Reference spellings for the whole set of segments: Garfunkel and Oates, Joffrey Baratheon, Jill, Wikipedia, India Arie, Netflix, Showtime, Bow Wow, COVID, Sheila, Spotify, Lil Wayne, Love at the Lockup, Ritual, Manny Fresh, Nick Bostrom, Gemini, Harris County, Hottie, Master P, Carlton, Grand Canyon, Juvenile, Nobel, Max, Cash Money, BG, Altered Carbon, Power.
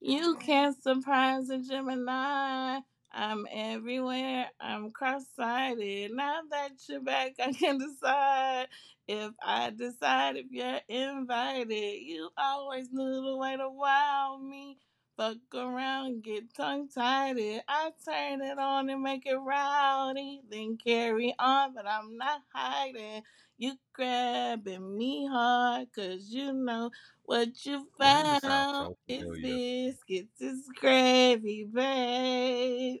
You can surprise a Gemini. I'm everywhere. I'm cross-sided. Now that you're back, I can decide. If I decide if you're invited, you always knew the way to wow me. Fuck around, get tongue-tied. I turn it on and make it rowdy. Then carry on, but I'm not hiding. You grabbing me hard, cause you know what you found. So it's biscuits, it's gravy, babe.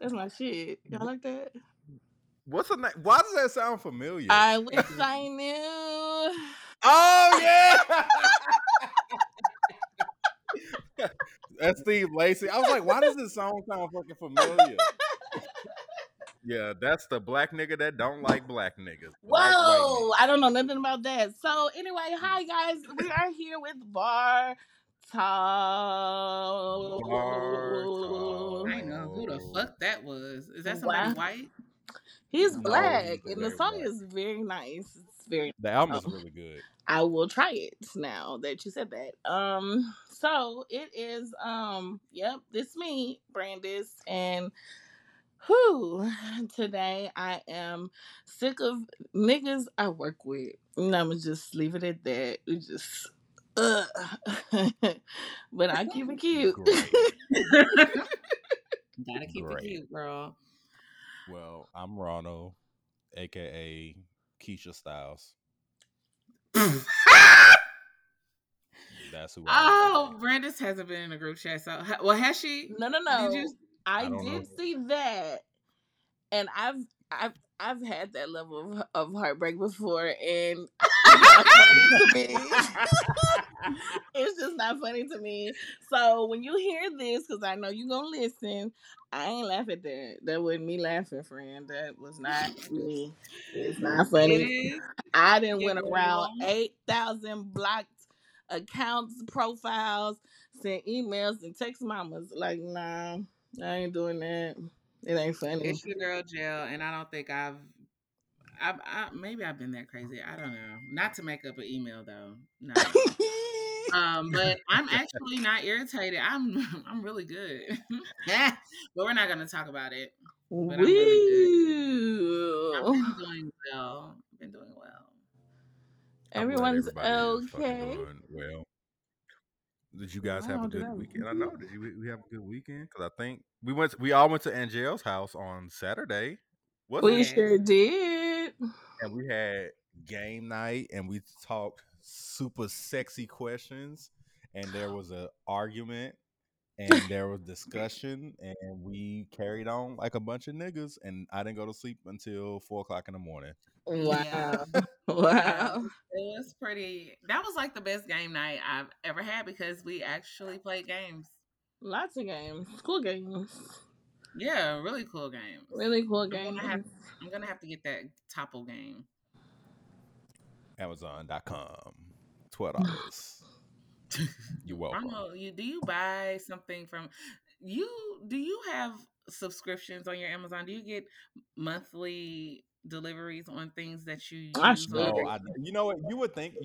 That's my shit. Y'all like that? What's the name? Why does that sound familiar? I wish I knew. Oh, yeah! That's Steve Lacy. I was like, why does this song sound fucking familiar? Yeah, that's the black nigga that don't like black niggas. Whoa, I don't know nothing about that. So anyway, hi guys, we are here with Bar Talk. I don't know who the fuck that was. Is that somebody white? He's black, and the song is very nice. It's very The album is really good. I will try it now that you said that. So it is yep, it's me, Brandis, and who today I am sick of niggas I work with. And I'ma just leave it at that. It just but I keep it cute. Gotta keep it cute, girl. Well, I'm Ronald, aka Keisha Styles. That's who. Oh, Brandis hasn't been in a group chat. So, well, has she? No. Did you? I did see that, and I've had that level of heartbreak before, and it's just not funny to me. So when you hear this, because I know you gonna listen, I ain't laugh at that. That wasn't me laughing, friend. That was not me. It's not funny. It is. I done went around 8,000 blocked accounts, profiles, sent emails, and text mamas. Like, nah, I ain't doing that. It ain't funny. It's your girl, Jill, and I don't think maybe I've been that crazy. I don't know. Not to make up an email though. No. But I'm actually not irritated. I'm really good. But we're not gonna talk about it. But I'm really good. I've been doing well. Everyone's okay. Well, did you guys have a good weekend? I know. Did we have a good weekend? Because I think we all went to Angel's house on Saturday. We sure did. And we had game night, and we talked super sexy questions, and there was an argument, and there was discussion, and we carried on like a bunch of niggas, and I didn't go to sleep until 4 o'clock in the morning. Wow. Wow. It was pretty. That was like the best game night I've ever had because we actually played games. Lots of games. Cool games. Yeah, really cool games. I'm going to have to get that Topple game. Amazon.com. $12. You're welcome. Do you buy something from... Do you have subscriptions on your Amazon? Do you get monthly deliveries on things that you use? You know what? You would think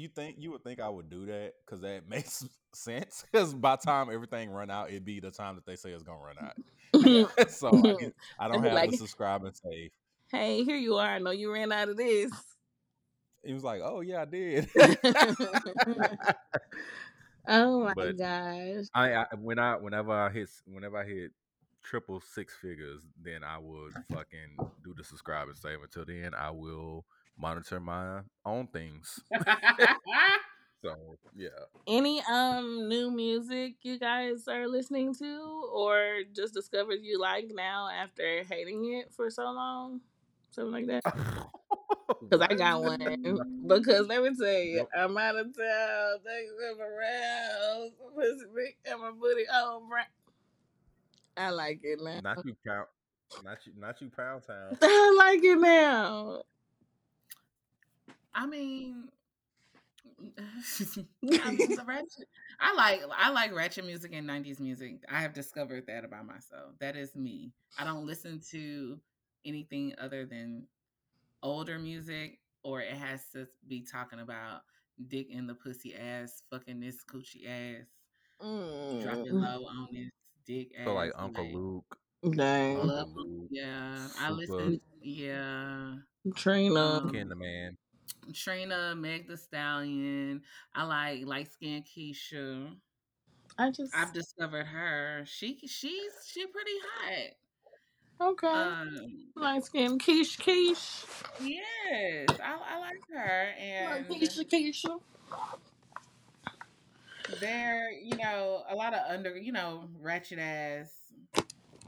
I would do that because that makes sense. Because by the time everything run out, it'd be the time that they say it's gonna run out. So I don't have to subscribe and save. Hey, here you are. I know you ran out of this. He was like, "Oh yeah, I did." Oh my gosh! Whenever I hit triple six figures, then I would fucking do the subscribe and save. Until then, I will monitor my own things. So yeah. Any new music you guys are listening to, or just discovered you like now after hating it for so long, something like that? Because I got one. Because let me tell you, I'm out of town. Thanks for around. Pussy big and my booty all brown. I like it now. Not you, Pound Town. I like it now. I mean, I like ratchet music and 90s music. I have discovered that about myself. That is me. I don't listen to anything other than older music, or it has to be talking about dick in the pussy ass, fucking this coochie ass. Dropping low on this dick ass. So like Uncle Luke. Dang. Uncle Luke. Yeah. Super. I listened. Yeah. Trina. Ken the man. Trina, Meg Thee Stallion. I like light skinned Keisha. I've discovered her. She's pretty hot. Okay. Light skinned Keisha. Yes. I like her. And like Keisha. They're, a lot of ratchet ass,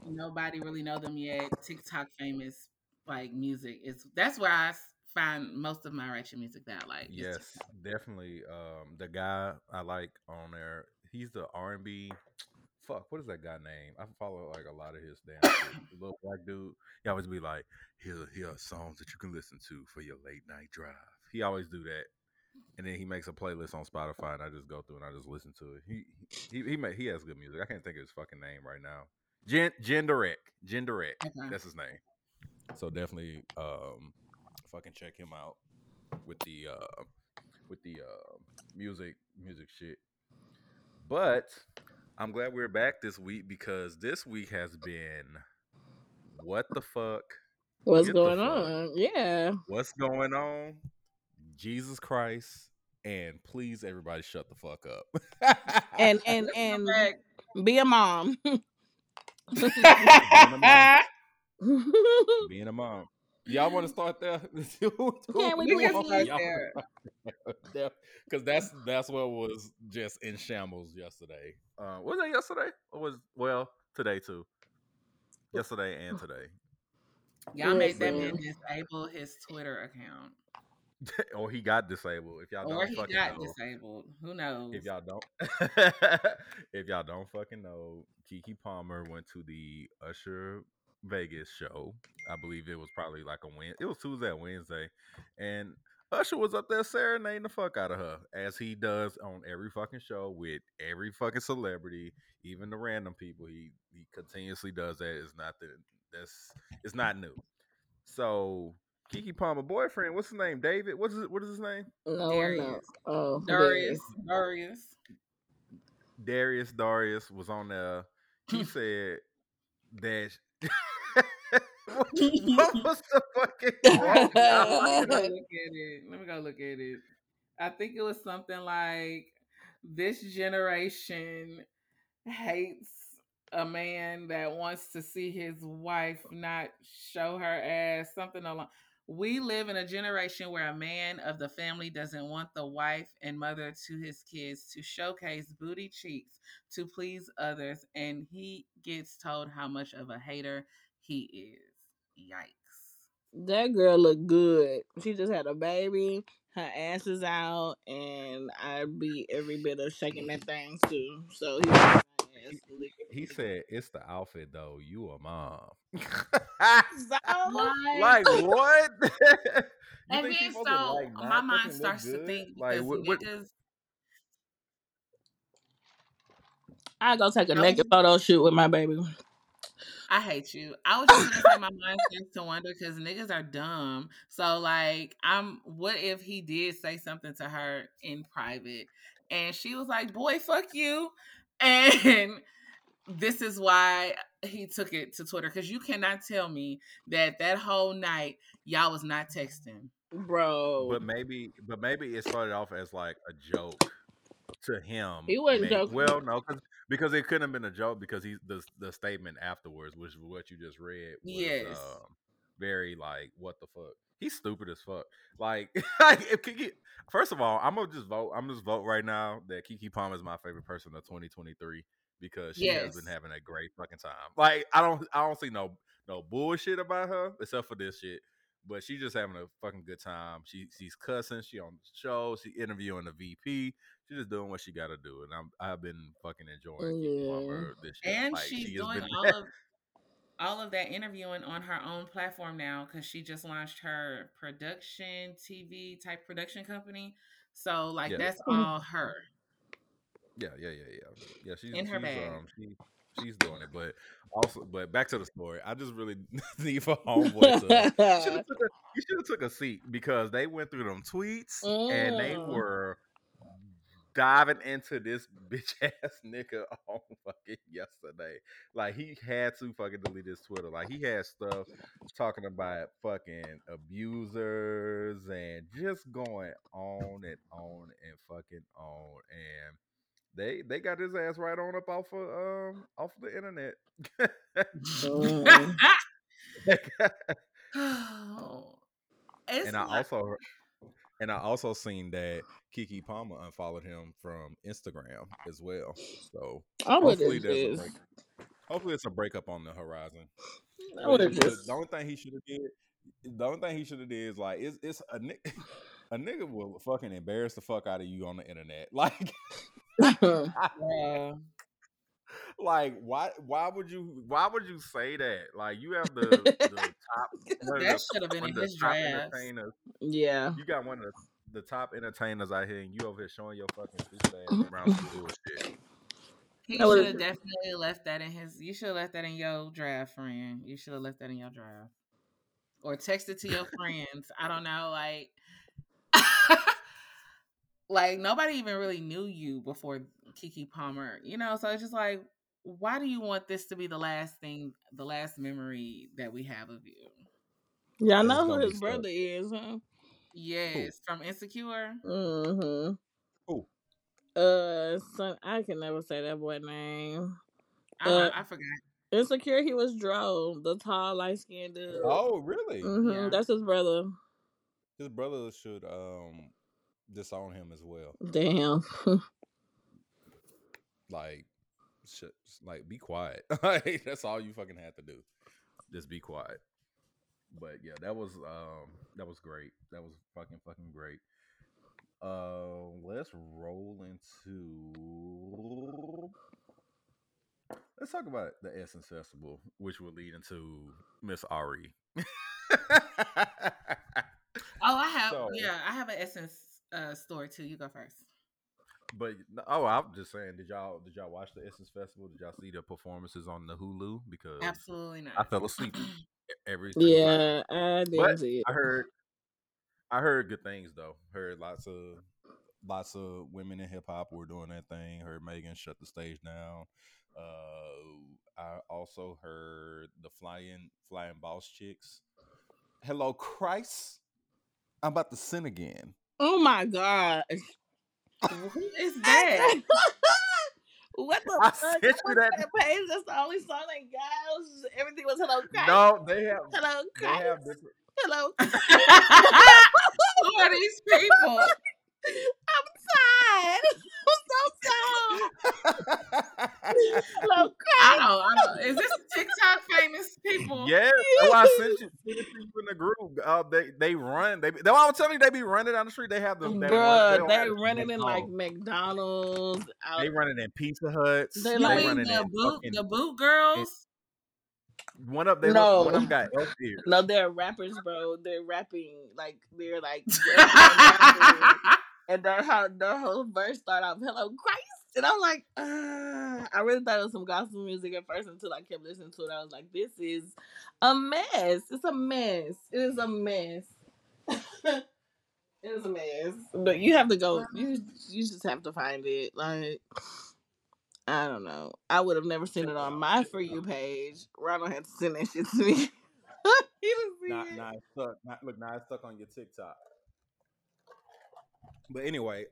nobody really know them yet. TikTok famous like music is that's where I find most of my ratchet music that I like. Yes, definitely. The guy I like on there, he's the R&B. Fuck, what is that guy name? I follow like a lot of his damn little black dude. He always be like, here are songs that you can listen to for your late night drive. He always do that. And then he makes a playlist on Spotify, and I just go through and I just listen to it. He has good music. I can't think of his fucking name right now. Genderek. Okay. That's his name. So definitely, fucking check him out with the music shit. But I'm glad we're back this week because this week has been what the fuck? What's going on? Yeah. What's going on? Jesus Christ, and please everybody shut the fuck up. and be a mom. Being a mom. Y'all want to start there? Can we please there? Because that's what was just in shambles yesterday. Was that yesterday? Today too. Yesterday and today. Y'all made that man disable his Twitter account. Or he got disabled. If y'all don't fucking know. Or he got disabled. Who knows? If y'all don't fucking know, Keke Palmer went to the Usher Vegas show. I believe it was probably like a Wednesday. It was Tuesday or Wednesday. And Usher was up there serenading the fuck out of her, as he does on every fucking show with every fucking celebrity, even the random people. He continuously does that. It's not new. So Keke Palmer boyfriend, what's his name? David? What is his name? No, Darius. Oh, Darius was on there. He said that. What was the fucking? Let me go look at it. I think it was something like, "This generation hates a man that wants to see his wife not show her ass." Something along. We live in a generation where a man of the family doesn't want the wife and mother to his kids to showcase booty cheeks to please others, and he gets told how much of a hater he is. Yikes. That girl looked good. She just had a baby, her ass is out, and I'd be every bit of shaking that thing too. So he said, "It's the outfit, though. You a mom." Like what? And then so my mind starts to think, like, what? I go take a naked photo shoot with my baby. I hate you. I was just gonna say my mind starts to wonder because niggas are dumb. So like, what if he did say something to her in private, and she was like, "Boy, fuck you." And this is why he took it to Twitter, because you cannot tell me that whole night y'all was not texting, bro. But maybe it started off as like a joke to him. He wasn't joking. Well, no, because it couldn't have been a joke because the statement afterwards, which is what you just read, was, yes, very like what the fuck. He's stupid as fuck. Like, if Keke, first of all, I'm gonna just vote right now that Keke Palmer is my favorite person of 2023 because she has been having a great fucking time. Like, I don't see no bullshit about her except for this shit. But she's just having a fucking good time. She's cussing. She on the show. She interviewing the VP. She's just doing what she got to do. And I've been fucking enjoying Keke Palmer this shit. And like, she's doing all of that interviewing on her own platform now because she just launched her production TV type production company. So like that's all her. Yeah. She's in her bag. She's doing it, but back to the story. I just really need for homeboy. You should have took a seat because they went through them tweets and they were diving into this bitch ass nigga on fucking yesterday. Like, he had to fucking delete his Twitter. Like, he had stuff talking about fucking abusers and just going on and fucking on. And they got his ass right on up off the internet. And I also seen that Keke Palmer unfollowed him from Instagram as well. So hopefully it's a breakup on the horizon. The only thing he should have did is like it's a nigga will fucking embarrass the fuck out of you on the internet. Like, like why would you say that? Like, you have the top that should have been in his draft. Yeah, you got one of the top entertainers out here, and you over here showing your fucking ass around some bullshit. He should have definitely left that in his. You should have left that in your draft, friend. You should have left that in your draft, or texted to your friends. I don't know, like. Like, nobody even really knew you before Keke Palmer, you know? So it's just like, why do you want this to be the last thing, the last memory that we have of you? Yeah, I know who his brother is, huh? Yes, from Insecure. Mm-hmm. Who? Son, I can never say that boy name. I forgot. Insecure, he was Dro, the tall, light-skinned dude. Oh, really? Mm-hmm, yeah. That's his brother. His brother should, disown him as well. Damn. Like, shit, like, be quiet. Like, that's all you fucking have to do. Just be quiet. But yeah, that was great. That was fucking great. Let's roll into. Let's talk about the Essence Festival, which will lead into Miss Arie. Oh, I have an Essence story too. You go first. But I'm just saying, did y'all watch the Essence Festival? Did y'all see the performances on the Hulu? Because absolutely not. I fell asleep every single time. Yeah, I did see it. I heard good things though. Heard lots of women in hip hop were doing that thing. Heard Megan shut the stage down. I also heard the flying boss chicks. Hello, Christ. I'm about to sin again. Oh my God. Who is that? What the fuck? I sent you that page. That's the only song they got. Everything was Hello Christ. No, they have. Hello Christ. Hello Christ. Who are these people? I'm so tired. Hello Christ. I don't. Is this TikTok famous people? Yes. Oh, I sent you in the group. They run. They all tell me they be running down the street. They have them. Bruh, they running in like McDonald's. They running in Pizza Huts. They like running the boot girls. One of them, no. One of them got elf ears. No, they're rappers, bro. They're rapping like they're like. And their whole verse started off, Hello Christ. And I'm like, I really thought it was some gospel music at first until I kept listening to it. I was like, this is a mess. It's a mess. It is a mess. It is a mess. But you have to go. You just have to find it. Like, I don't know. I would have never seen it on my For You page. Ronald had to send that shit to me. He was seeing it. Look, now it's stuck on your TikTok. But anyway,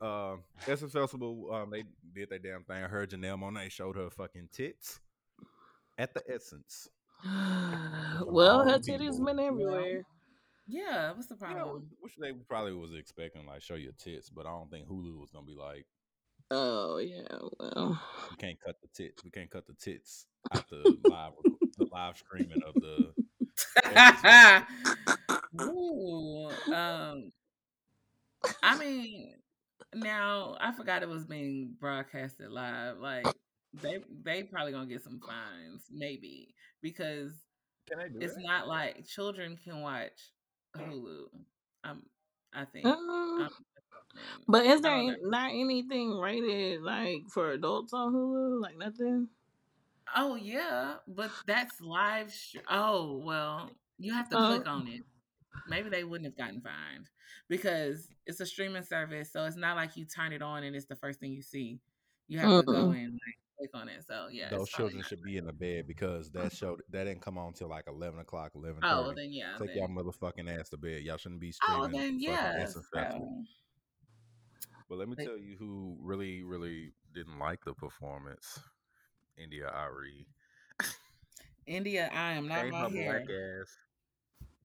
Essence Festival, they did their damn thing. I heard Janelle Monáe showed her fucking tits at the Essence. Well, her titties been everywhere. Yeah, what's the problem? You know, which they probably was expecting, like, show your tits, but I don't think Hulu was going to be like, oh, yeah, well. We can't cut the tits. We can't cut the tits out the live streaming of the Essence Festival. Ooh, I mean, now I forgot it was being broadcasted live. Like they probably gonna get some fines, maybe, because it's that? Not like children can watch Hulu. I think. But is there not anything rated like for adults on Hulu? Like nothing. Oh yeah, but that's live. Oh well, you have to click on it. Maybe they wouldn't have gotten fined because it's a streaming service, so it's not like you turn it on and it's the first thing you see. You have to go in and click on it. So yeah, those children should be in the bed because that show that didn't come on till like 11 o'clock, 11:30. Oh, well, then yeah, take y'all motherfucking ass to bed. Y'all shouldn't be streaming. Oh, then yeah. But let me tell you who really, really didn't like the performance. India Arie. India, I am not my hair.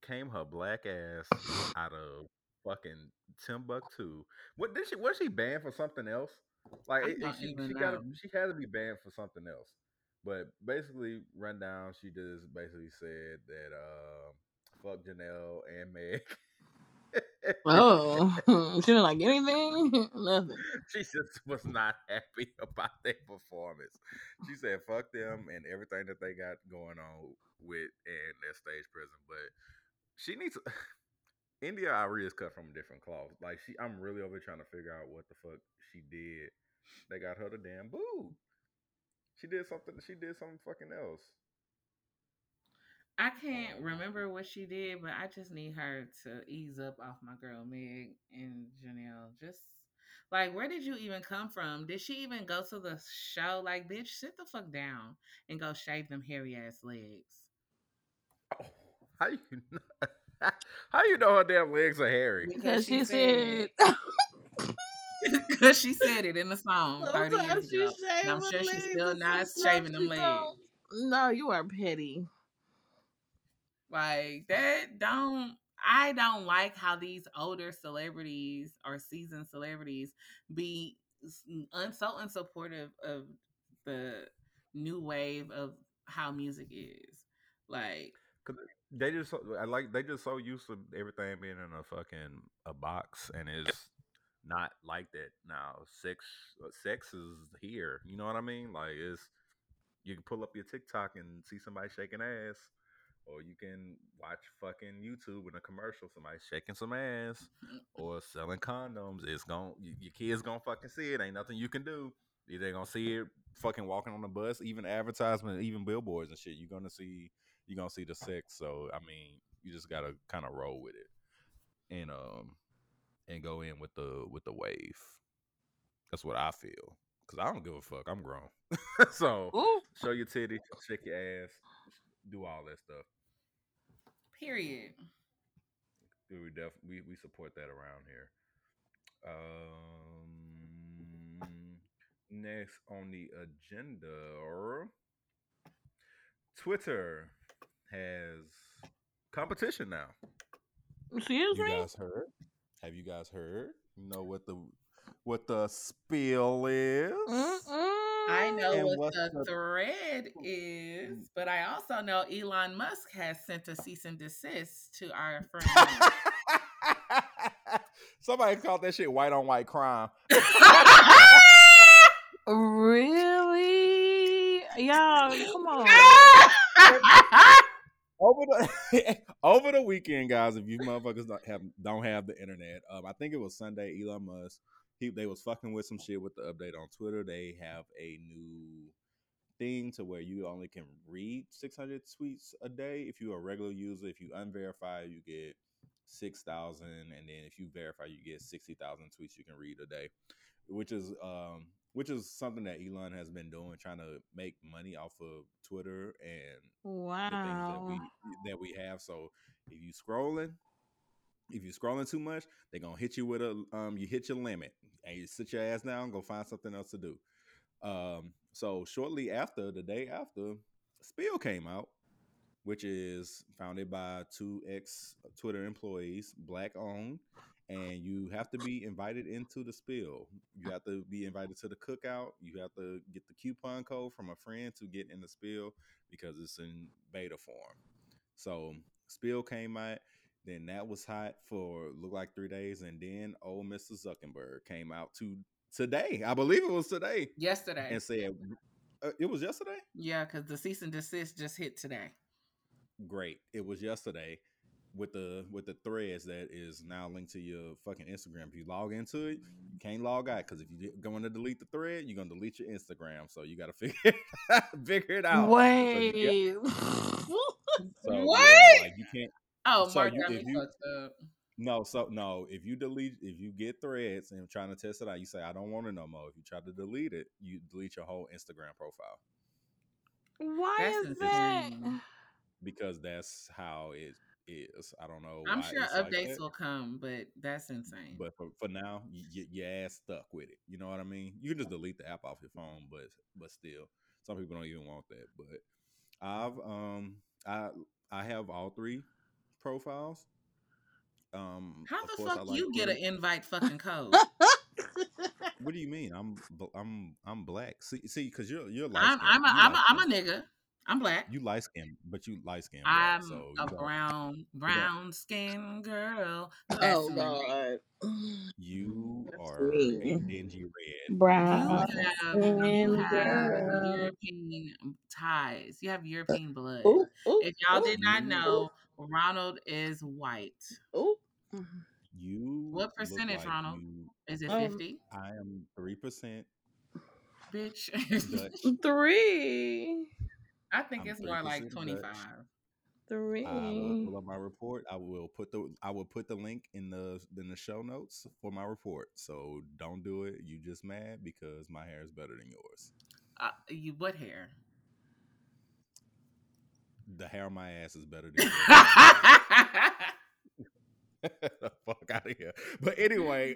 Came her black ass out of fucking Timbuktu. What did she? Was she banned for something else? Like she had to be banned for something else. But basically, rundown. She just basically said that fuck Janelle and Meg. Oh, she didn't like anything. Nothing. She just was not happy about their performance. She said fuck them and everything that they got going on with and their stage presence. But she needs India Arie is cut from a different cloth. Like I'm really over trying to figure out what the fuck she did. They got her to damn boo. She did something fucking else. I can't remember what she did, but I just need her to ease up off my girl Meg and Janelle. Just like, where did you even come from? Did she even go to the show? Like, bitch, sit the fuck down and go shave them hairy ass legs. Oh, how you know her damn legs are hairy? Because she said it. Because she said it in the song 30 years ago. And I'm sure she's still not shaving them legs. No, you are petty. Like that I don't like how these older celebrities or seasoned celebrities be so unsupportive of the new wave of how music is. Like they just so used to everything being in a fucking box, and it's not like that now. Sex is here. You know what I mean? Like you can pull up your TikTok and see somebody shaking ass. Or you can watch fucking YouTube in a commercial, somebody shaking some ass or selling condoms. It's gonna, your kids gonna fucking see it. Ain't nothing you can do. They're gonna see it fucking walking on the bus, even advertisements, even billboards and shit. You're gonna see the sex. So I mean, you just gotta kind of roll with it and go in with the wave. That's what I feel. Cause I don't give a fuck. I'm grown. So ooh. Show your titties, shake your ass. Do all that stuff. Period. We support that around here. Next on the agenda, Twitter has competition now. Seriously? You guys heard? Have you guys heard? You know what the spill is? Mm-mm. I know what the thread is, but I also know Elon Musk has sent a cease and desist to our friend. Somebody called that shit white on white crime. Really? Y'all, come on. Over the weekend, guys, if you motherfuckers don't have the internet, I think it was Sunday, Elon Musk, they was fucking with some shit with the update on Twitter. They have a new thing to where you only can read 600 tweets a day. If you're a regular user, if you unverify, you get 6,000. And then if you verify, you get 60,000 tweets you can read a day, which is something that Elon has been doing, trying to make money off of Twitter and the things that we have. So if you're scrolling too much, they're going to hit you with you hit your limit and you sit your ass down, go find something else to do. So shortly after, the day after, Spill came out, which is founded by two ex-Twitter employees, black-owned, and you have to be invited into the Spill. You have to be invited to the cookout. You have to get the coupon code from a friend to get in the Spill because it's in beta form. So Spill came out. Then that was hot for looked like 3 days, and then old Mr. Zuckerberg came out today. I believe it was today. Yesterday. And said, it was yesterday? Yeah, because the cease and desist just hit today. Great. It was yesterday with the threads that is now linked to your fucking Instagram. If you log into it, you can't log out, because if you're going to delete the thread, you're going to delete your Instagram. So you got to figure it out. Wait. So, what? Yeah, like, you can't. Oh, so Mark, if you delete, if you get Threads and trying to test it out, you say, I don't want it no more. If you try to delete it, you delete your whole Instagram profile. Why is that? Because that's how it is. I don't know. I'm sure updates will come, but that's insane. But for now, your ass stuck with it. You know what I mean? You can just delete the app off your phone, but still, some people don't even want that. But I've I have all three profiles. How the fuck you get an invite fucking code? What do you mean? I'm black. See, because you're light skinned. I'm a nigga. I'm black. You light skinned, but you light skinned. I'm so a brown skin girl. Oh God. You are a dingy red. Brown skin girl. European ties. You have European blood. Ooh, if y'all did not know, Ronald is white. Ooh. You. What percentage, like Ronald? Is it 50? I am 3%. Bitch. Dutch. 3. I think it's more like 25. Dutch. 3. I will pull up my report. I will put the link in the show notes for my report. So don't do it. You just mad because my hair is better than yours. You what hair? The hair on my ass is better than yours. The fuck out of here. But anyway,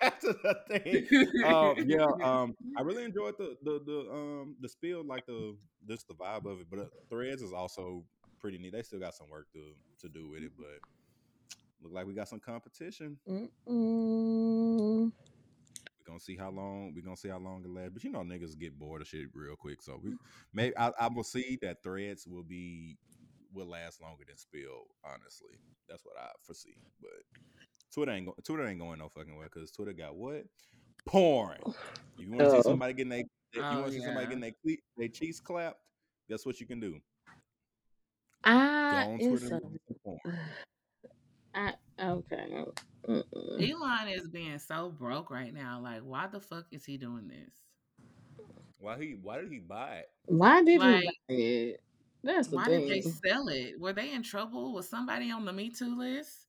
back to the thing. I really enjoyed the spill, like the vibe of it. But Threads is also pretty neat. They still got some work to do with it, but look like we got some competition. We're gonna see how long it lasts. But you know, niggas get bored of shit real quick. So I will see that Threads will last longer than Spill, honestly. That's what I foresee. But Twitter ain't going no fucking way, because Twitter got what? Porn. You want to see somebody getting their cheeks clapped? That's what you can do. Okay. Elon is being so broke right now. Like, why the fuck is he doing this? Why did he buy it? Why did he buy it? Why did they sell it? Were they in trouble? Was somebody on the Me Too list?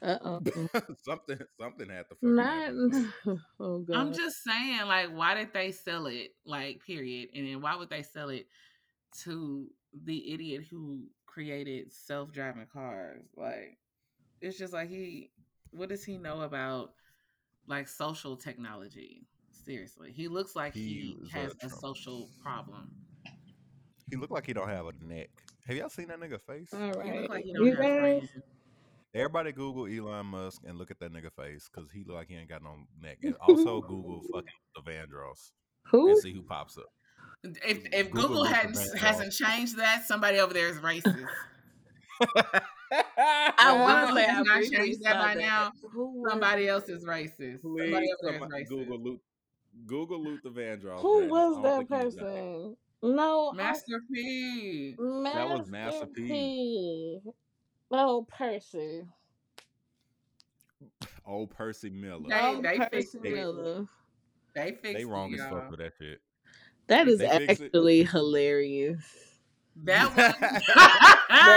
Something had to fucking happen. Oh God. I'm just saying, like, why did they sell it? Like, period. And then why would they sell it to the idiot who created self-driving cars? Like, it's just like what does he know about, like, social technology? Seriously. He looks like he has a social problem. He look like he don't have a neck. Have y'all seen that nigga face? All right. He look like he don't have face. Everybody Google Elon Musk and look at that nigga face, because he look like he ain't got no neck. And also Google fucking Luther Vandross. Who? And see who pops up. If Google hasn't changed that, somebody over there is racist. I would have not changed that by now. Somebody else is racist. Somebody else is racist. Google Luther Vandross. Who was that person? No, Master P. That was Master P. Old Percy Miller. They fixed it. They wrong as fuck for that shit. That is actually hilarious. That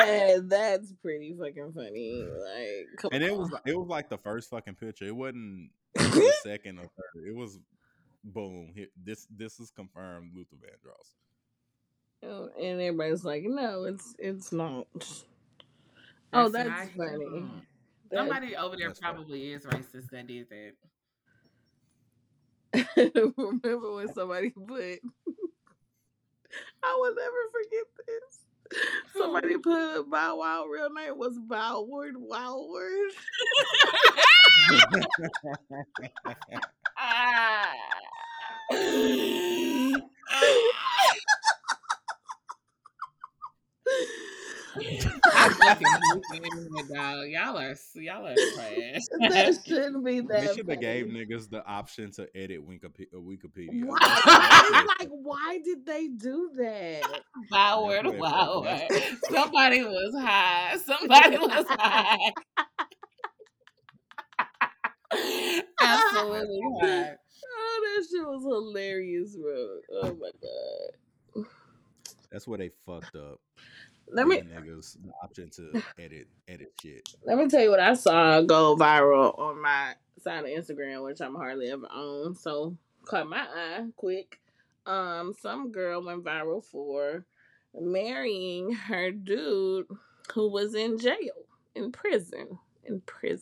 was that's pretty fucking funny. Like, it was like the first fucking picture. It wasn't the second or third. It was boom. This is confirmed Luther Vandross. And everybody's like, no, it's not. Oh, that's funny. Somebody over there probably is racist that did that. Remember when somebody put, I will never forget this. Somebody put Bow Wow real name was Bowward Wildward. I fucking hate dog. Y'all are trash. That shouldn't be that. They should have gave niggas the option to edit Wikipedia. Why? Like, why did they do that? Wow. Somebody was high. Absolutely high. Oh, that shit was hilarious, bro. Oh my God. That's where they fucked up. Let me niggas the option to edit shit. Let me tell you what I saw go viral on my side of Instagram, which I'm hardly ever on, so caught my eye quick. Some girl went viral for marrying her dude who was in jail, in prison. Okay.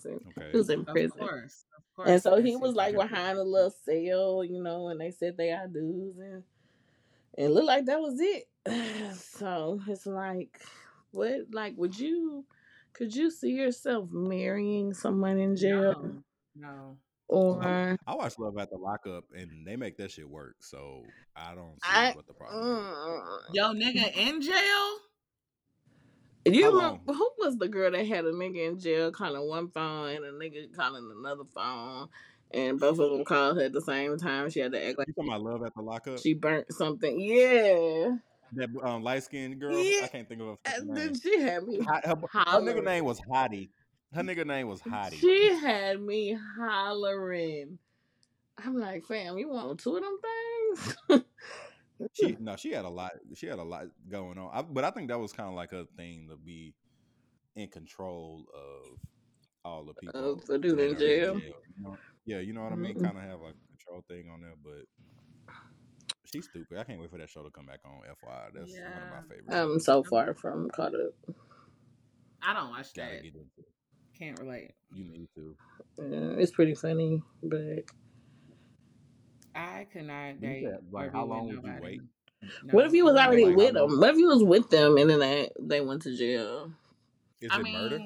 He was in prison. Of course. And so he was like behind a little cell, you know, and they said they are dudes, and it looked like that was it. So it's like, what? Like, could you see yourself marrying someone in jail? No. Or I watch Love at the Lockup, and they make that shit work. So I don't see what the problem is. Yo, nigga in jail? You remember, who was the girl that had a nigga in jail calling one phone and a nigga calling another phone, and both of them called her at the same time? She had to act like you talking about Love at the Lockup. She burnt something. Yeah. That light skinned girl. Yeah. I can't think of her name. She had me. Her nigga name was Hottie. She had me hollering. I'm like, fam, you want two of them things? She had a lot. She had a lot going on. But I think that was kind of like her thing, to be in control of all the people. The dude in jail. Yeah, you know what I mean? Mm-hmm. Kind of have like a control thing on there, but she's stupid. I can't wait for that show to come back on, FYI. That's one of my favorites. I'm so far from caught up. I don't watch that. Can't relate. You need to. It's pretty funny, but I could not date. Like, how long would you wait? No. What if you was already with them? What if you was with them and then they went to jail? Is it murder?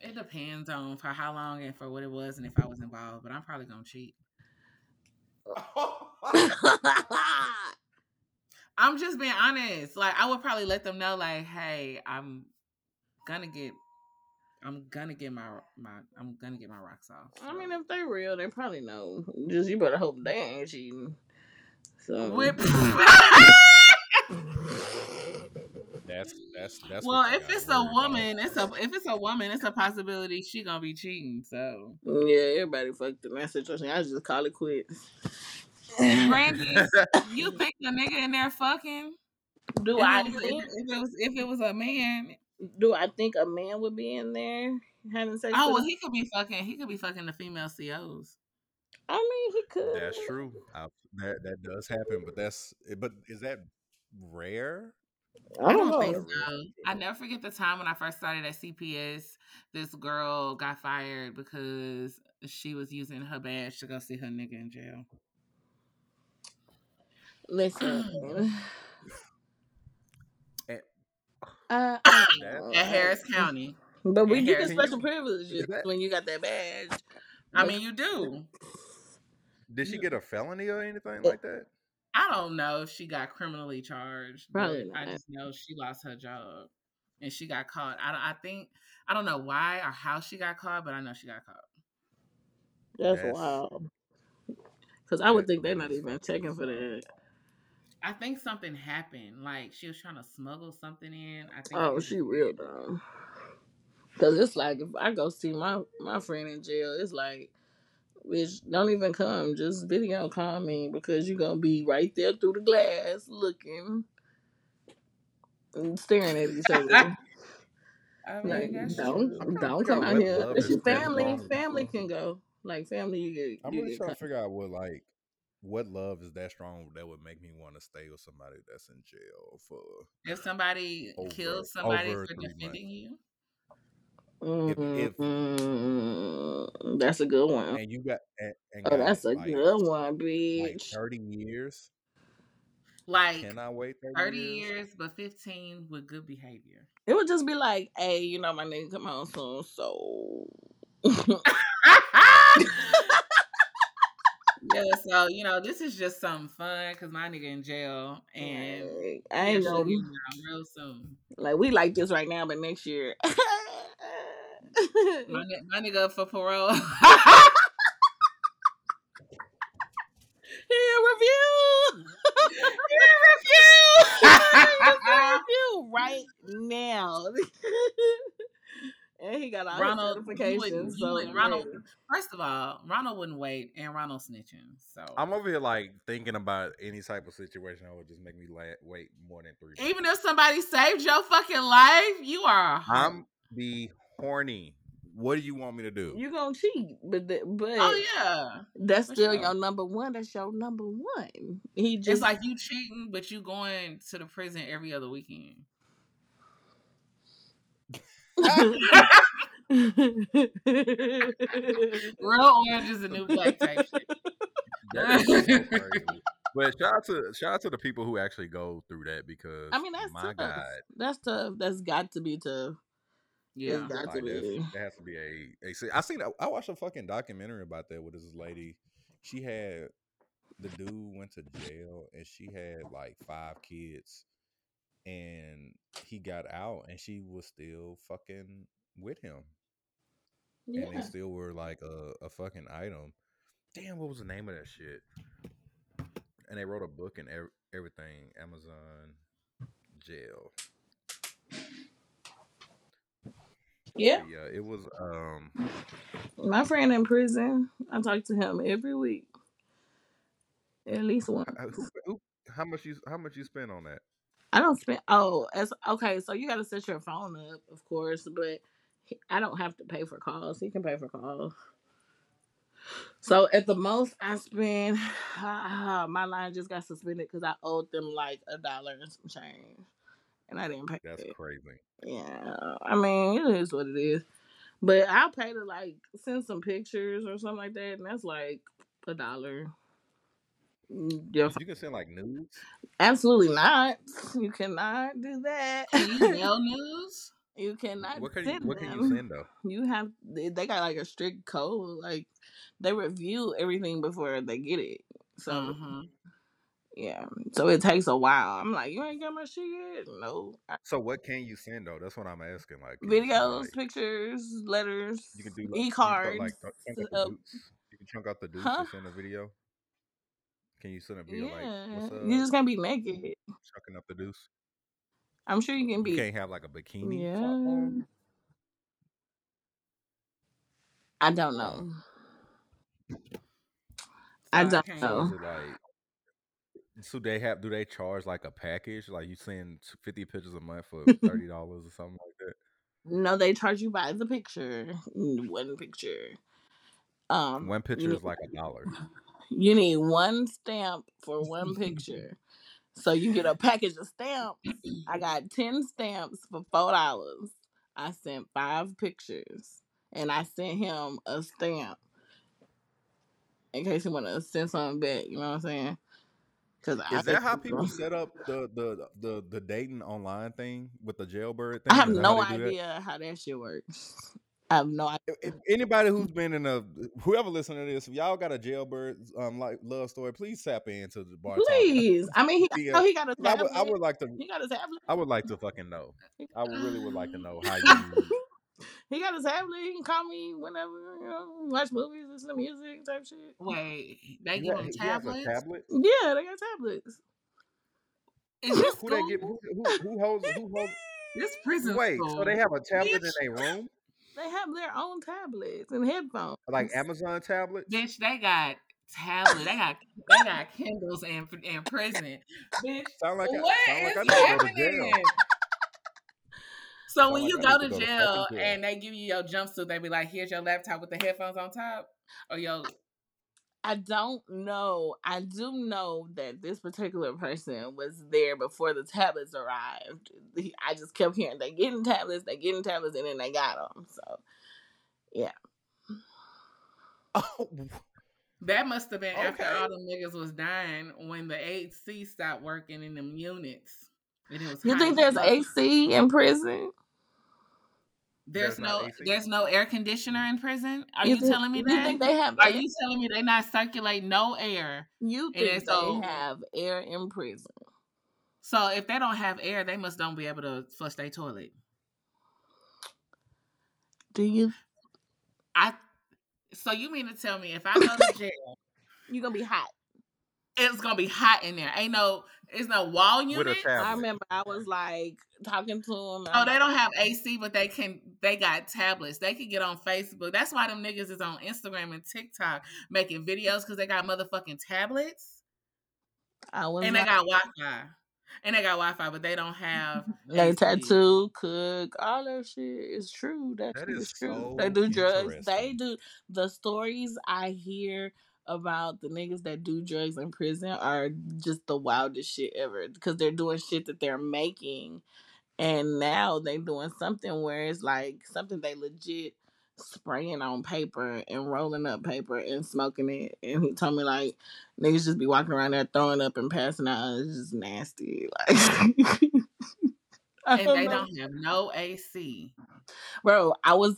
It depends on for how long and for what it was and if I was involved, but I'm probably gonna cheat. I'm just being honest. Like, I would probably let them know, like, hey, I'm gonna get my rocks off. So. I mean, if they're real, they probably know. Just, you better hope they ain't cheating. So that's. Well, if it's a woman, it's a possibility she gonna be cheating. So yeah, everybody fucked in that situation. I just call it quits. Brandis, you think a nigga in there fucking? If it was a man? Do I think a man would be in there having sex? Oh, well, he could be fucking. He could be fucking the female COs. I mean, he could. That's true. That does happen, but is that rare? I don't think so. I never forget the time when I first started at CPS. This girl got fired because she was using her badge to go see her nigga in jail. Listen. At Harris County, but we do get special privileges when you got that badge. I mean, you do. Did she get a felony or anything like that? I don't know if she got criminally charged. Probably not. I just know she lost her job and she got caught. I don't know why or how she got caught, but I know she got caught. That's wild. Because I would think they're not even checking for that. I think something happened. Like, she was trying to smuggle something in. She real dumb. Because it's like, if I go see my friend in jail, it's like, bitch, don't even come. Just video call me, because you're going to be right there through the glass looking and staring at each other. I mean, like, don't come out here. It's your family. Family can go. Like, family, you get. I'm really trying to figure out what love is that strong that would make me want to stay with somebody that's in jail for? If somebody kills somebody for defending you? If that's a good one. And you got that's a good one, bitch. Like 30 years? Like, can I wait 30 years, but 15 with good behavior? It would just be like, hey, you know, my nigga come home soon, so... Yeah, so, you know, this is just something fun because my nigga in jail, and like, I ain't gonna be real soon. Like, we like this right now, but next year, my nigga up for parole. He in review right now, and he got all Ronald implications. So Ronald, first of all, Ronald wouldn't wait, and Ronald snitching. So I'm over here like thinking about any type of situation that would just make me wait more than 3 minutes. Even if somebody saved your fucking life, you are. I'm be horny. What do you want me to do? You're going to cheat, but oh yeah, that's still your number one. That's your number one. It's like you cheating, but you going to the prison every other weekend. Real orange is a new black type shit. So but shout out to the people who actually go through that, because I mean that's my tough. God, that's tough. That's got to be tough. Yeah, it's got like to be. It has to be a. I seen. I watched a fucking documentary about that with this lady. She had the dude went to jail and she had like 5 kids. And he got out, and she was still fucking with him. Yeah. And they still were like a fucking item. Damn, what was the name of that shit? And they wrote a book and everything. Amazon jail. Yeah. But yeah, it was. My friend in prison, I talk to him every week. At least once. How much you spend on that? I don't spend. Oh, okay. So you got to set your phone up, of course, but I don't have to pay for calls. He can pay for calls. So at the most, I spend. My line just got suspended because I owed them like $1 and some change, and I didn't pay. That's it. Crazy. Yeah, I mean it is what it is, but I'll pay to like send some pictures or something like that, and that's like $1. You can send like nudes? Absolutely not. You cannot do that. Email nudes? You cannot. What can you send though? You have. They got like a strict code. Like they review everything before they get it. So yeah. So it takes a while. I'm like, you ain't got my shit yet? No. So what can you send though? That's what I'm asking. Like videos, like, pictures, letters. You can do like, e-cards. You can chunk out the dudes to send a video. Can you send a video like, what's up? You just can't be naked. Chucking up the deuce. I'm sure you can be. You can't have like a bikini. Yeah. Platform? I don't know. I don't know. So they have? Do they charge like a package? Like you send 50 pictures a month for $30 or something like that? No, they charge you by the picture. One picture. One picture is like $1. You need one stamp for one picture. So you get a package of stamps. I got 10 stamps for $4. I sent 5 pictures. And I sent him a stamp. In case you want to send something back. You know what I'm saying? Is that how people set up the dating online thing with the jailbird thing? I have no idea how that shit works. I have no idea. If anybody who's been whoever listening to this, if y'all got a jailbird like love story, please tap into the bar. Please, I mean, he got a tablet. I would like to. He got a tablet. I would like to fucking know. I really would like to know how you. He got a tablet. He can call me whenever. You know, watch movies, listen to music, type shit. Wait, they give him tablets? Tablet? Yeah, they got tablets. Who holds this prison? Wait, so they have a tablet in their room? They have their own tablets and headphones. Like Amazon tablets? Bitch, they got tablets. They got Kindles and prison. Bitch, sound like I need to go to jail. So sound when like you go to jail and they give you your jumpsuit, they be like, here's your laptop with the headphones on top? Or your... I don't know. I do know that this particular person was there before the tablets arrived. I just kept hearing, they getting tablets, and then they got them. So, yeah. Oh. That must have been after all the niggas was dying when the HC stopped working in them units. And it was you think there's AC in prison? There's no air conditioner in prison. Are you telling me that? You think they have? Are you telling me they not circulate no air? You think they have air in prison? So if they don't have air, they must don't be able to flush their toilet. Do you? So you mean to tell me if I go to jail, you gonna be hot? it's gonna be hot in there. It's no wall unit. I remember I was like talking to them. Oh, they don't have AC, but they got tablets. They can get on Facebook. That's why them niggas is on Instagram and TikTok making videos, because they got motherfucking tablets. They got Wi-Fi. And they got Wi-Fi, but they don't have they tattoo, cook, all that shit is true. That is true. So they do drugs. They do the stories I hear about the niggas that do drugs in prison are just the wildest shit ever, because they're doing shit that they're making, and now they're doing something where it's like something they legit spraying on paper and rolling up paper and smoking it. And he told me like niggas just be walking around there throwing up and passing out. It's just nasty. Like, and they don't have no AC, bro. I was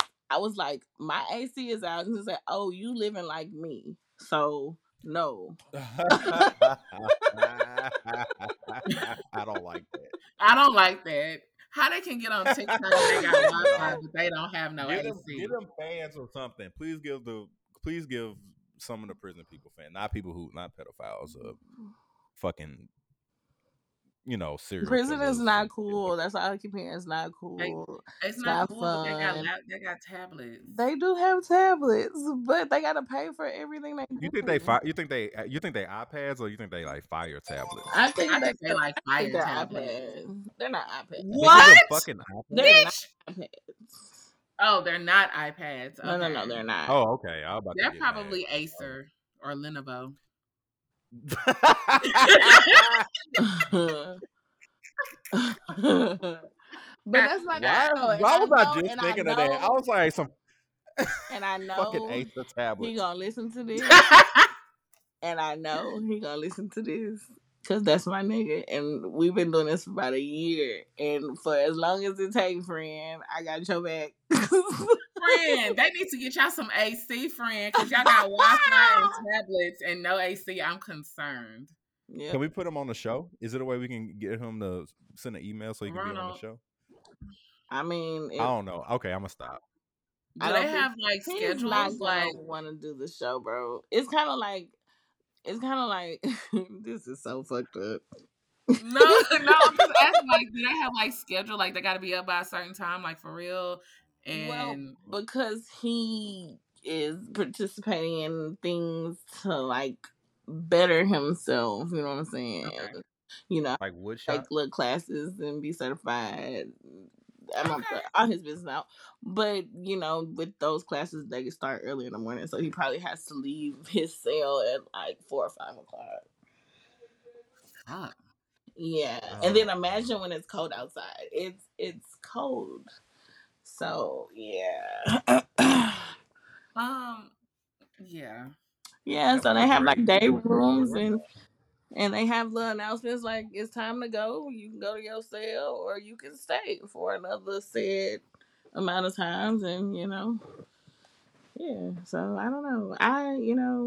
like, my AC is out, and he's like, oh, you living like me. So, no. I don't like that. How they can get on TikTok and they got Wi-Fi, but they don't have no AC. Get them fans or something. Please give some of the prison people fans, not people who, not pedophiles, fucking, serious. Prison is not cool. That's why I keep hearing it's not cool. It's not cool. But they got tablets. They do have tablets, but they gotta pay for everything they do. You think they iPads, or you think they like fire tablets? I think they like fire tablets. iPads. They're not iPads. What? They're not iPads. Oh, they're not iPads. Okay. No, they're not. Oh, okay. They're probably mad. Acer or Lenovo. But that's like, why was I just thinking of that? I was like, some and I know fucking ate the tablet. He gonna listen to this, and I know he gonna listen to this because that's my nigga, and we've been doing this for about a year, and for as long as it takes, friend, I got your back. Friend, they need to get y'all some AC, friend, because y'all got Wi-Fi and tablets and no AC. I'm concerned. Yep. Can we put him on the show? Is there a way we can get him to send an email so he can be on the show? I mean, I don't know. Okay, I'm gonna stop. I don't have like schedules. Like, want to do the show, bro? It's kind of like this is so fucked up. No. I'm just asking, like, do they have like schedule? Like, they got to be up by a certain time, like for real. And well, because he is participating in things to like better himself, you know what I'm saying? Okay. Like woodshop, little classes and be certified. I'm okay. All his business out, but with those classes they can start early in the morning, so he probably has to leave his cell at like 4 or 5 o'clock. Ah. Yeah, oh. And then imagine when it's cold outside. It's cold. So yeah, yeah. So they have like day rooms and they have little announcements like it's time to go. You can go to your cell or you can stay for another said amount of times, and yeah. So I don't know.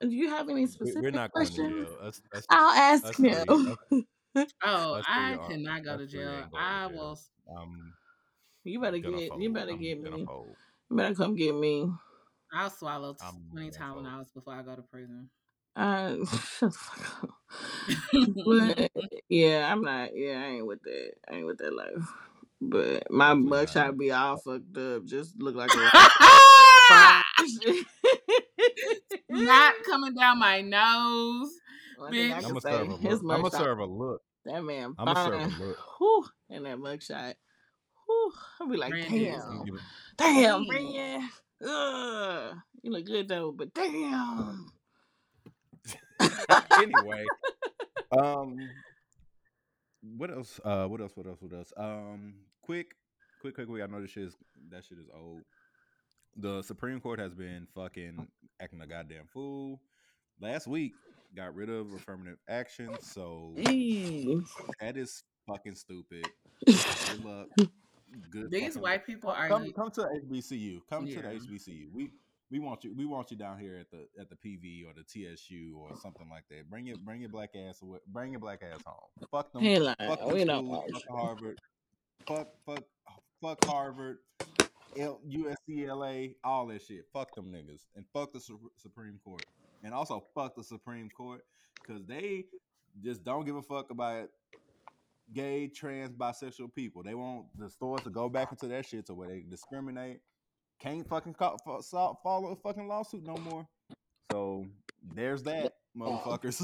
Do you have any specific questions? I'll ask him. I cannot go to jail. I will. You better get me. You better come get me. I'll swallow 20 Tylenols before I go to prison. Shut the fuck up. But, yeah, I'm not. Yeah, I ain't with that. I ain't with that life. But my mugshot be all fucked up. Just look like a not coming down my nose. Bitch. I'm gonna serve a look. That man, I'm gonna serve a look. Whew, and that mugshot. I'll be like, Brandis. Damn, man. You look good though, but damn. Anyway, what else? Quick. I know that shit is old. The Supreme Court has been fucking acting a goddamn fool. Last week, got rid of affirmative action, so that is fucking stupid. Good luck. Good. These white people are come to HBCU. Come to the HBCU. We want you. We want you down here at the PV or the TSU or something like that. Bring your black ass away. Bring your black ass home. Fuck them. Hey, fuck them schools, fuck Harvard. Fuck Harvard. USCLA. All that shit. Fuck them niggas and fuck the Supreme Court. And also, fuck the Supreme Court, because they just don't give a fuck about gay, trans, bisexual people. They want the stores to go back into that shit to where they discriminate. Can't fucking follow a fucking lawsuit no more. So there's that, motherfuckers.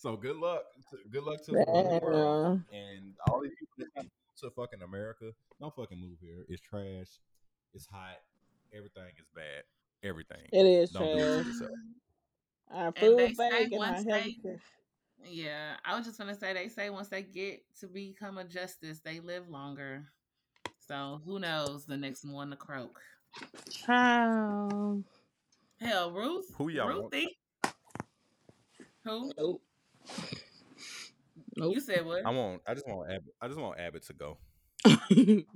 So good luck. Good luck to the world. And all these people that have moved to fucking America, don't fucking move here. It's trash. It's hot. Everything is bad. Everything. It is trash. Our food bank and our healthcare. Yeah, I was just gonna say, they say once they get to become a justice, they live longer. So who knows? The next one to croak. How? Hell, Ruth. Who y'all? Ruthie. Want? Who? Nope. You said what? I just want Abbott to go. He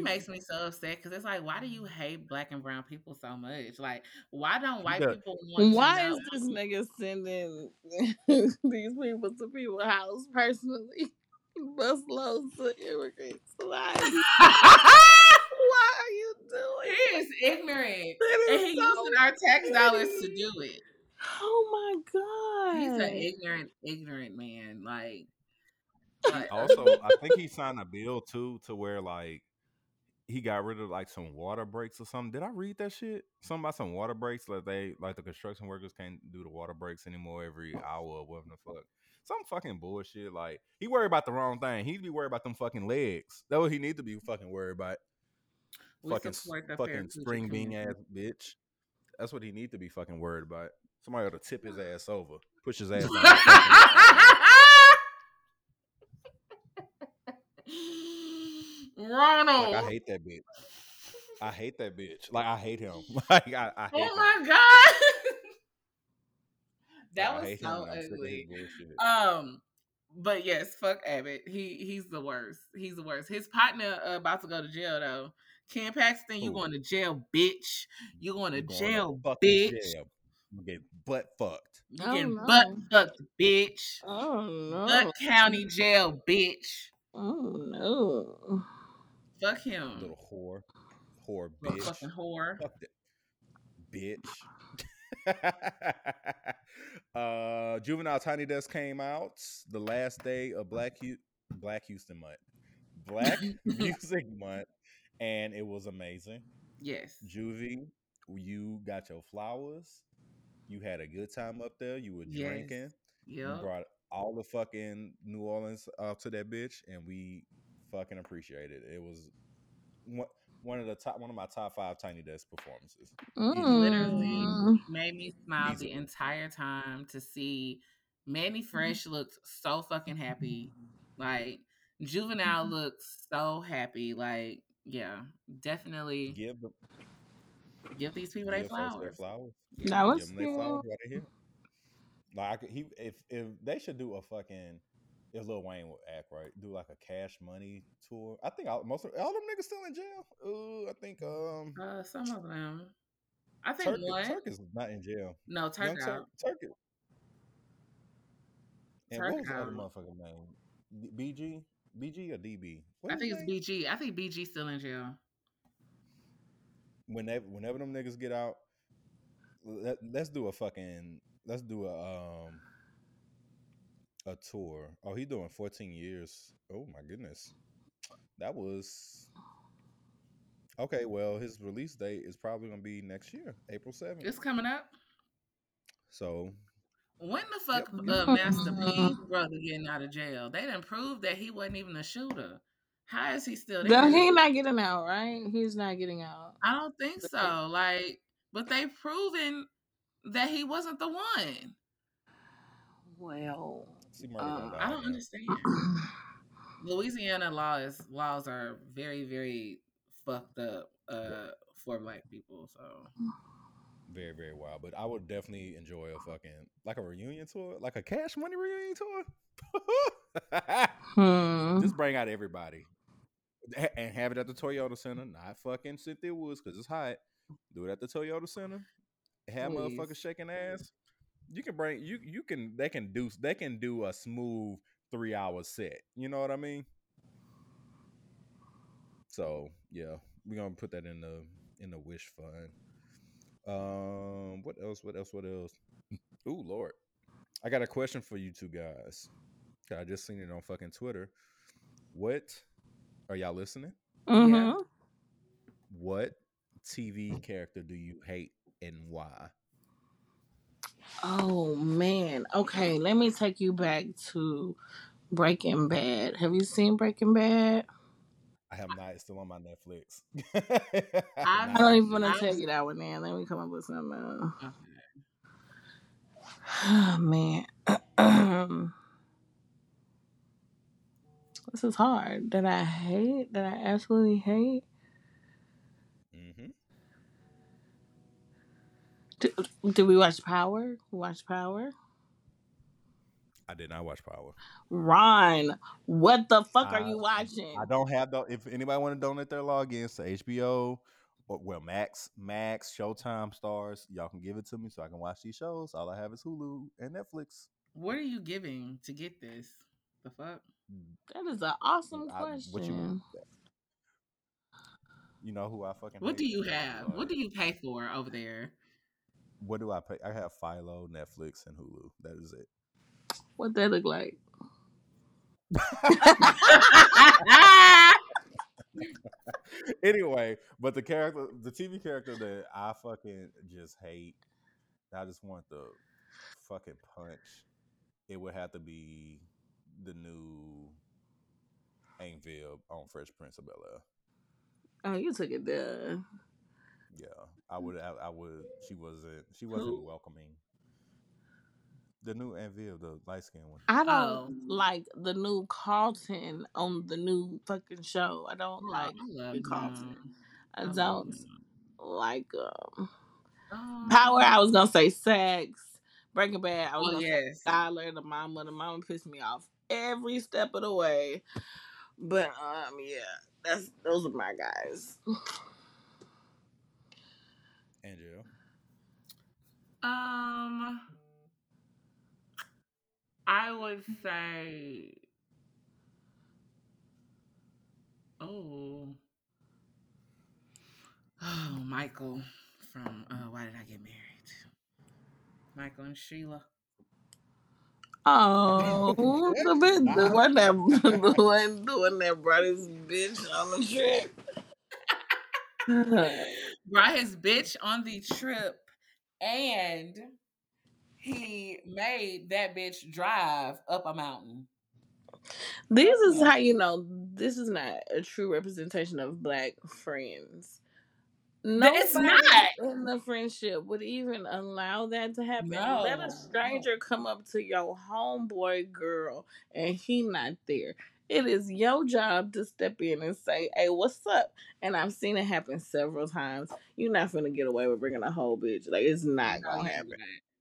makes me so upset because it's like, why do you hate black and brown people so much? Like, why don't white people want? Why is this nigga sending these people to people's house personally? Busloads to immigrants. Why are you doing? He is ignorant, and he's using our tax dollars to do it. Oh my god, he's an ignorant man. Like. Also, I think he signed a bill too to where like he got rid of like some water breaks or something. Did I read that shit? Something about some water breaks, like the construction workers can't do the water breaks anymore every hour or whatever the fuck. Some fucking bullshit. Like, he worried about the wrong thing. He'd be worried about them fucking legs. That's what he need to be fucking worried about. We fucking spring bean ass bitch. That's what he need to be fucking worried about. Somebody ought to tip his ass over, push his ass over. Ronald, like, I hate that bitch. Like, I hate him. Like, I hate. Oh my god, that was so ugly. But yes, fuck Abbott. He's the worst. He's the worst. His partner about to go to jail though. Ken Paxton, you going to jail, bitch? You going to jail, bitch? You get butt fucked. You getting butt fucked, bitch. Oh no, Butt County Jail, bitch. Oh no. Fuck him. Little whore. Whore bitch. Little fucking whore. Fuck that. Bitch. Juvenile Tiny Desk came out the last day of Black Music Month. And it was amazing. Yes. Juvie, you got your flowers. You had a good time up there. You were drinking. Yep. You brought all the fucking New Orleans up to that bitch, and we fucking appreciate it. It was one of my top 5 Tiny Desk performances. It literally made me smile the entire time to see Manny Fresh looked so fucking happy. Like, Juvenile looked so happy. Like, yeah, definitely give these people their flowers. That was cool. Like, if they should do a fucking, if Lil Wayne would act right, do like a Cash Money tour. I think most of them niggas still in jail. I think some of them. I think Turk is not in jail. No, Turk out. Turk. And what was the other motherfucker's name? BG or DB? I think it's BG. I think BG's still in jail. Whenever them niggas get out, let's do a tour. Oh, he's doing 14 years. Oh my goodness. That was okay. Well, his release date is probably gonna be next year, April 7th. It's coming up. So when the fuck Master P brother getting out of jail? They done proved that he wasn't even a shooter. How is he still there? He's not getting out, right? He's not getting out. I don't think so. Like, but they've proven that he wasn't the one. Well, I don't understand. Louisiana laws are very, very fucked up for black people. So very, very wild. But I would definitely enjoy a fucking a reunion tour, like a Cash Money reunion tour. Just bring out everybody and have it at the Toyota Center. Not fucking Cynthia Woods because it's hot. Do it at the Toyota Center. Have motherfuckers shaking ass. You can bring they can do a smooth 3-hour set. You know what I mean? So yeah, we're gonna put that in the wish fund. What else? Ooh, Lord. I got a question for you two guys. I just seen it on fucking Twitter. What? Are y'all listening? Mm-hmm. Yeah. What TV character do you hate and why? Oh, man. Okay, let me take you back to Breaking Bad. Have you seen Breaking Bad? I have not. It's still on my Netflix. I don't even want to tell you that one, man. Let me come up with something else. Okay. Oh, man. This is hard. That I hate? That I absolutely hate? Mm-hmm. Did we watch Power? I did not watch Power. Ron, what the fuck are you watching? I don't have the... If anybody want to donate their logins to HBO, or, well, Max, Showtime, Stars, y'all can give it to me so I can watch these shows. All I have is Hulu and Netflix. What are you giving to get this? The fuck? That is an awesome question. What you mean? You know who I fucking... What do you have? What do you pay for over there? What do I pay? I have Philo, Netflix, and Hulu. That is it. What that look like? Anyway, but the TV character that I fucking just hate, I just want the fucking punch. It would have to be the new Ainville on Fresh Prince of Bel-Air. Oh, you took it there. Yeah, I would. She wasn't welcoming. The new Ainville, the light skinned one. I don't like the new Carlton on the new fucking show. I don't like Carlton. I don't like Power. I was gonna say sex. Breaking Bad. I was gonna say Tyler, the mama. The mama pissed me off every step of the way. But yeah, those are my guys. Andrew. I would say, Michael from Why Did I Get Married? Michael and Sheila. Oh, the one that brought his bitch on the trip. Brought his bitch on the trip, and he made that bitch drive up a mountain. This is how you know this is not a true representation of Black friends. No, it's not. In the friendship would even allow that to happen. No. Let a stranger come up to your homeboy girl and he not there. It is your job to step in and say, hey, what's up? And I've seen it happen several times. You're not finna get away with bringing a whole bitch. Like, it's not gonna happen.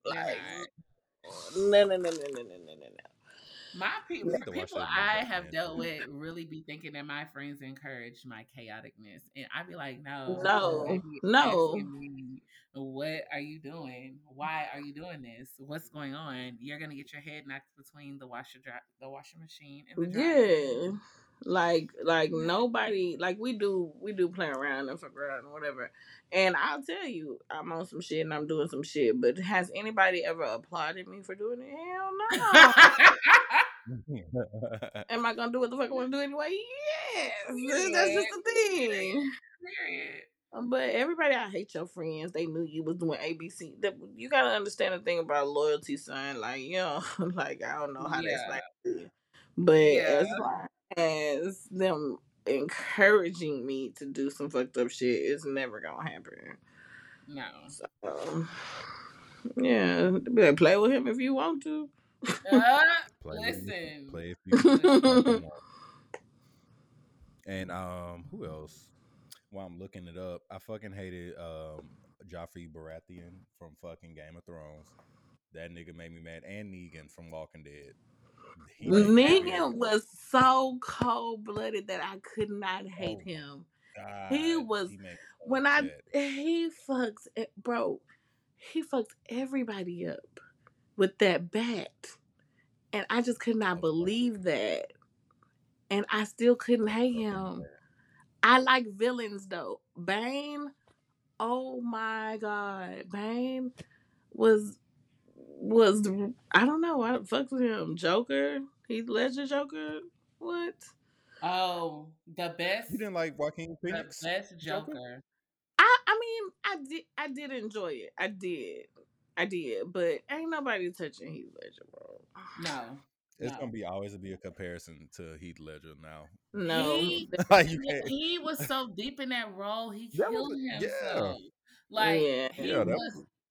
Like, no. My people I have dealt with really be thinking that my friends encourage my chaoticness. And I be like, no. What are you doing? Why are you doing this? What's going on? You're gonna get your head knocked between the washer machine and the dryer. Yeah, like nobody, like we do play around and fuck around and whatever. And I'll tell you, I'm on some shit and I'm doing some shit. But has anybody ever applauded me for doing it? Hell no. Am I gonna do what the fuck I want to do anyway? Yes, that's just the thing. Period. But everybody, I hate your friends. They knew you was doing ABC. You gotta understand the thing about loyalty, son. Like, you know, like I don't know how that's like. But as far as them encouraging me to do some fucked up shit, it's never gonna happen. No. So, yeah, play with him if you want to. Play if you want. And who else? While I'm looking it up, I fucking hated Joffrey Baratheon from fucking Game of Thrones. That nigga made me mad. And Negan from Walking Dead. Negan was so cold-blooded that I could not hate him. God, he fucked everybody up with that bat. And I just could not believe that. And I still couldn't hate him. I like villains, though. Bane, oh my God, Bane was I don't know. I fucked with him. Joker. Heath Ledger Joker. What? Oh, the best. You didn't like Joaquin Phoenix? The best Joker. I mean, I did enjoy it. I did. But ain't nobody touching Heath Ledger, bro. No. It's gonna be always a comparison to Heath Ledger now. No, he was so deep in that role, he killed himself.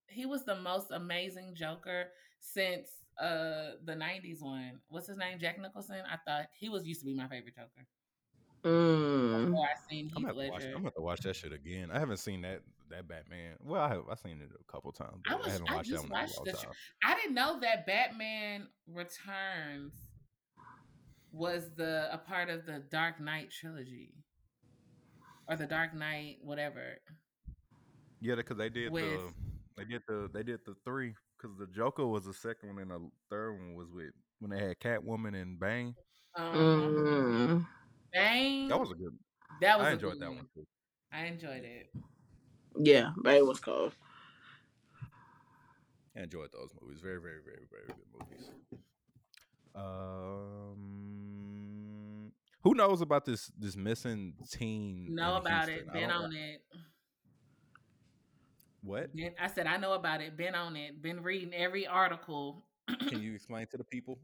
He was the most amazing Joker since the '90s one. What's his name? Jack Nicholson. I thought he used to be my favorite Joker. Before I seen Heath Ledger. I'm about to watch that shit again. I haven't seen that Batman. Well, I've seen it a couple times. I haven't watched that one in a long time. I didn't know that Batman Returns was a part of the Dark Knight trilogy or the Dark Knight whatever. Yeah, because they did the three, because the Joker was the second one and the third one was with when they had Catwoman and Bane. Bane. That was a good one. I enjoyed that one too. I enjoyed it. Yeah, Bane was cold. I enjoyed those movies. Very, very, very, very good movies. Who knows about this missing teen? Know about Houston? It. Been on it. What? I said I know about it. Been on it. Been reading every article. Can you explain to the people?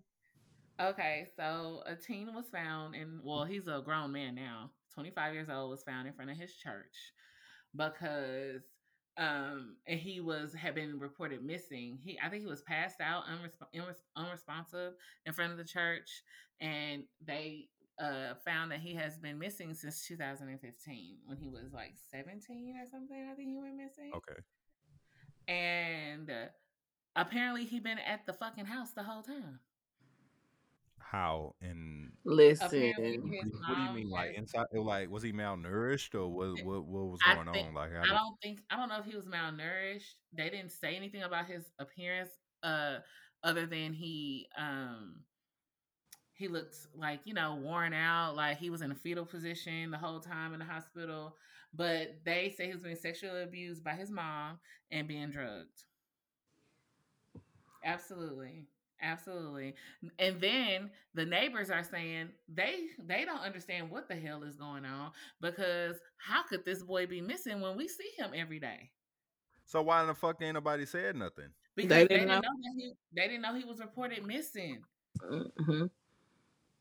Okay, so a teen was found, he's a grown man now, 25 years old, was found in front of his church because and he had been reported missing. I think he was passed out, unresponsive in front of the church, and they found that he has been missing since 2015 when he was like 17 or something. I think he went missing. Okay, and apparently he been at the fucking house the whole time. How and listen? What do you mean, like inside? Like, was he malnourished or what was going on? Like, I don't know if he was malnourished. They didn't say anything about his appearance, other than he looked like, you know, worn out, like he was in a fetal position the whole time in the hospital. But they say he was being sexually abused by his mom and being drugged. Absolutely. And then the neighbors are saying they don't understand what the hell is going on, because how could this boy be missing when we see him every day? So why in the fuck ain't nobody said nothing? Because they didn't know he was reported missing. Mm-hmm.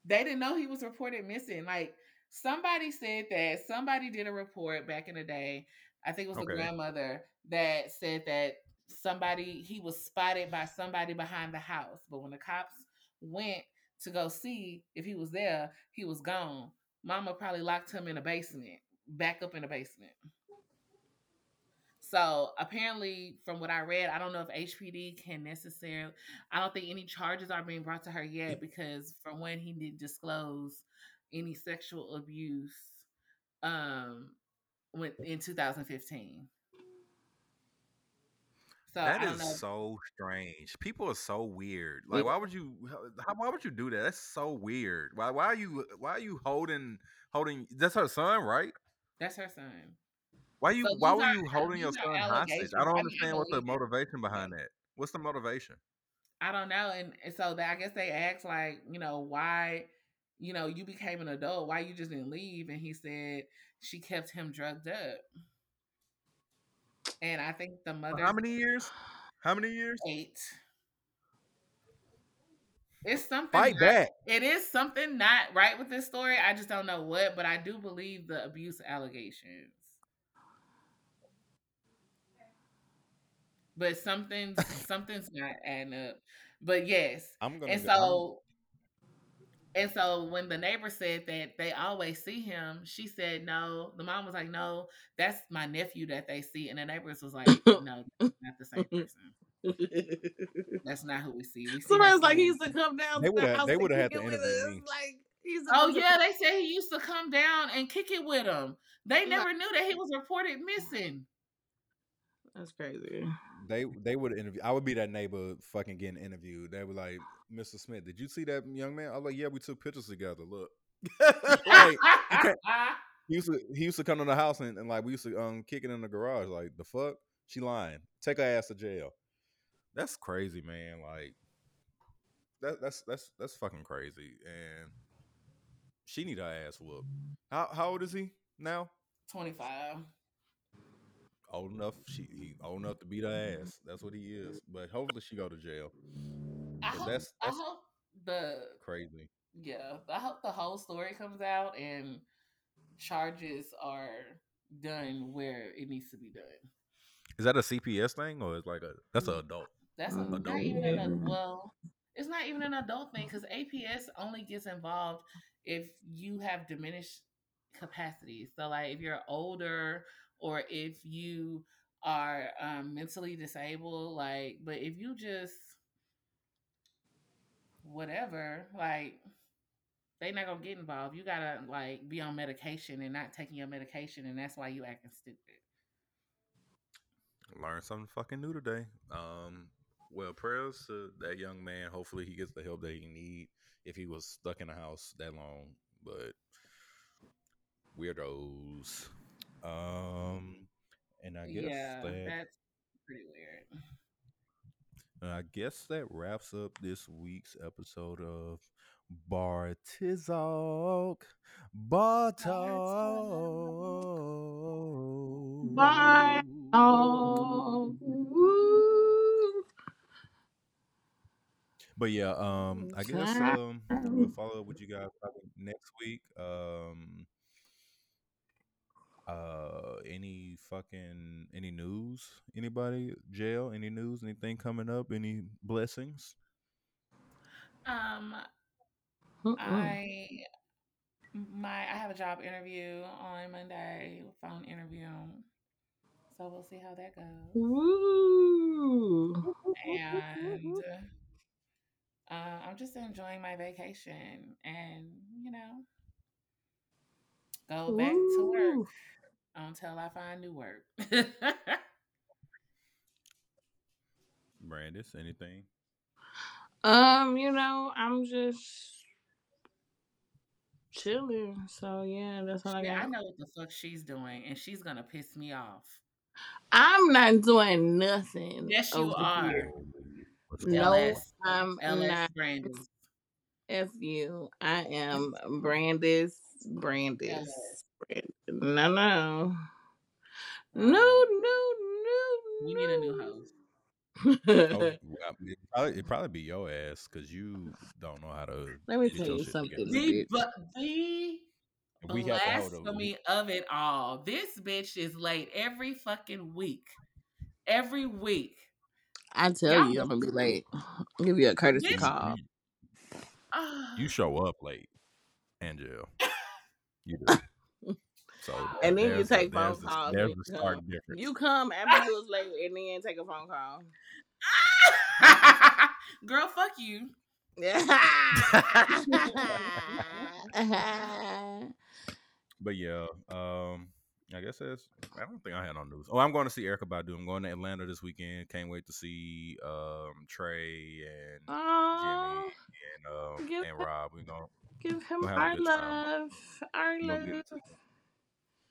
They didn't know he was reported missing. Like, somebody said that. Somebody did a report back in the day. I think it was a grandmother that said that he was spotted by somebody behind the house, but when the cops went to go see if he was there, he was gone. Mama probably locked him in a basement, back up in the basement. So apparently, from what I read, I don't know if HPD can necessarily, I don't think any charges are being brought to her yet, because from when he did disclose any sexual abuse in 2015. So, that is so strange. People are so weird. Like, why would you do that? That's so weird. Why are you holding? That's her son, right? That's her son. Why were you holding your son hostage? I don't understand what the motivation behind that. What's the motivation? I don't know. And so I guess they asked, like, you know, why, you know, you became an adult, why you just didn't leave? And he said she kept him drugged up. And I think the mother... How many years? 8. It's something... Fight back. It is something not right with this story. I just don't know what, but I do believe the abuse allegations. But something's not adding up. But yes. And so when the neighbor said that they always see him, she said no. The mom was like, no, that's my nephew that they see. And the neighbors was like, no, that's not the same person. That's not who we see. Sometimes like he used to come down. They would have had to interview me. They said he used to come down and kick it with them. They never knew that he was reported missing. That's crazy. They would interview. I would be that neighbor fucking getting interviewed. They were like, Mr. Smith, did you see that young man? I was like, yeah, we took pictures together. Look. Like, He used to come to the house and like we used to kick it in the garage. Like, the fuck? She lying. Take her ass to jail. That's crazy, man. Like that's fucking crazy. And she need her ass whooped. How old is he now? 25. Old enough. He old enough to beat her ass. That's what he is. But hopefully she go to jail. I hope Yeah, I hope the whole story comes out and charges are done where it needs to be done. Is that a CPS thing or is like a that's an adult? That's adult. Not even an well. It's not even an adult thing because APS only gets involved if you have diminished capacity. So like if you're older or if you are mentally disabled, like, but if you just whatever, like they not gonna get involved. You gotta like be on medication and not taking your medication, and that's why you acting stupid. Learn something fucking new today. Well, prayers to that young man. Hopefully he gets the help that he need if he was stuck in the house that long. But weirdos. And I guess that's pretty weird. And I guess that wraps up this week's episode of Bar Talk. Bye. Oh, woo. But yeah, I guess we'll follow up with you guys next week. Any news? Anybody? Jail? Any news? Anything coming up? Any blessings? I have a job interview on Monday, phone interview. So we'll see how that goes. Ooh. And I'm just enjoying my vacation and, you know, go back to work until I find new work. Brandis, anything? You know, I'm just chilling. So yeah, that's all I got. I know what the fuck she's doing, and she's gonna piss me off. I'm not doing nothing. Yes, you are. No, I'm not. Brandis. F you. I am Brandis. No. You need a new host. It'd probably be your ass because you don't know how to. Let me tell you something. The blasphemy of it all. This bitch is late every fucking week. Every week. I tell you, I'm gonna be late. I'll give you a courtesy call. You show up late, Angel. You do. So, and then you take phone calls. You come after you was late and then take a phone call. Girl, fuck you. But yeah, I guess that's. I don't think I had no news. Oh, I'm going to see Erykah Badu. I'm going to Atlanta this weekend. Can't wait to see Trey and Jimmy and Rob. We're gonna give him our love.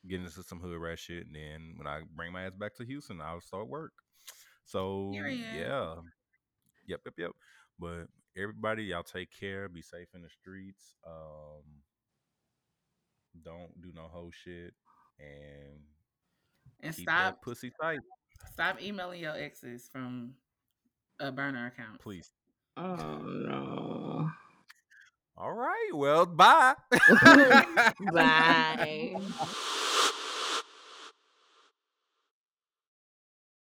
Get into some hood rat shit, and then when I bring my ass back to Houston, I'll start work. So yeah, yep. But everybody, y'all take care. Be safe in the streets. Don't do no hoe shit. And keep stop that pussy tight. Stop emailing your exes from a burner account, please. Oh no. All right. Well, bye. Bye.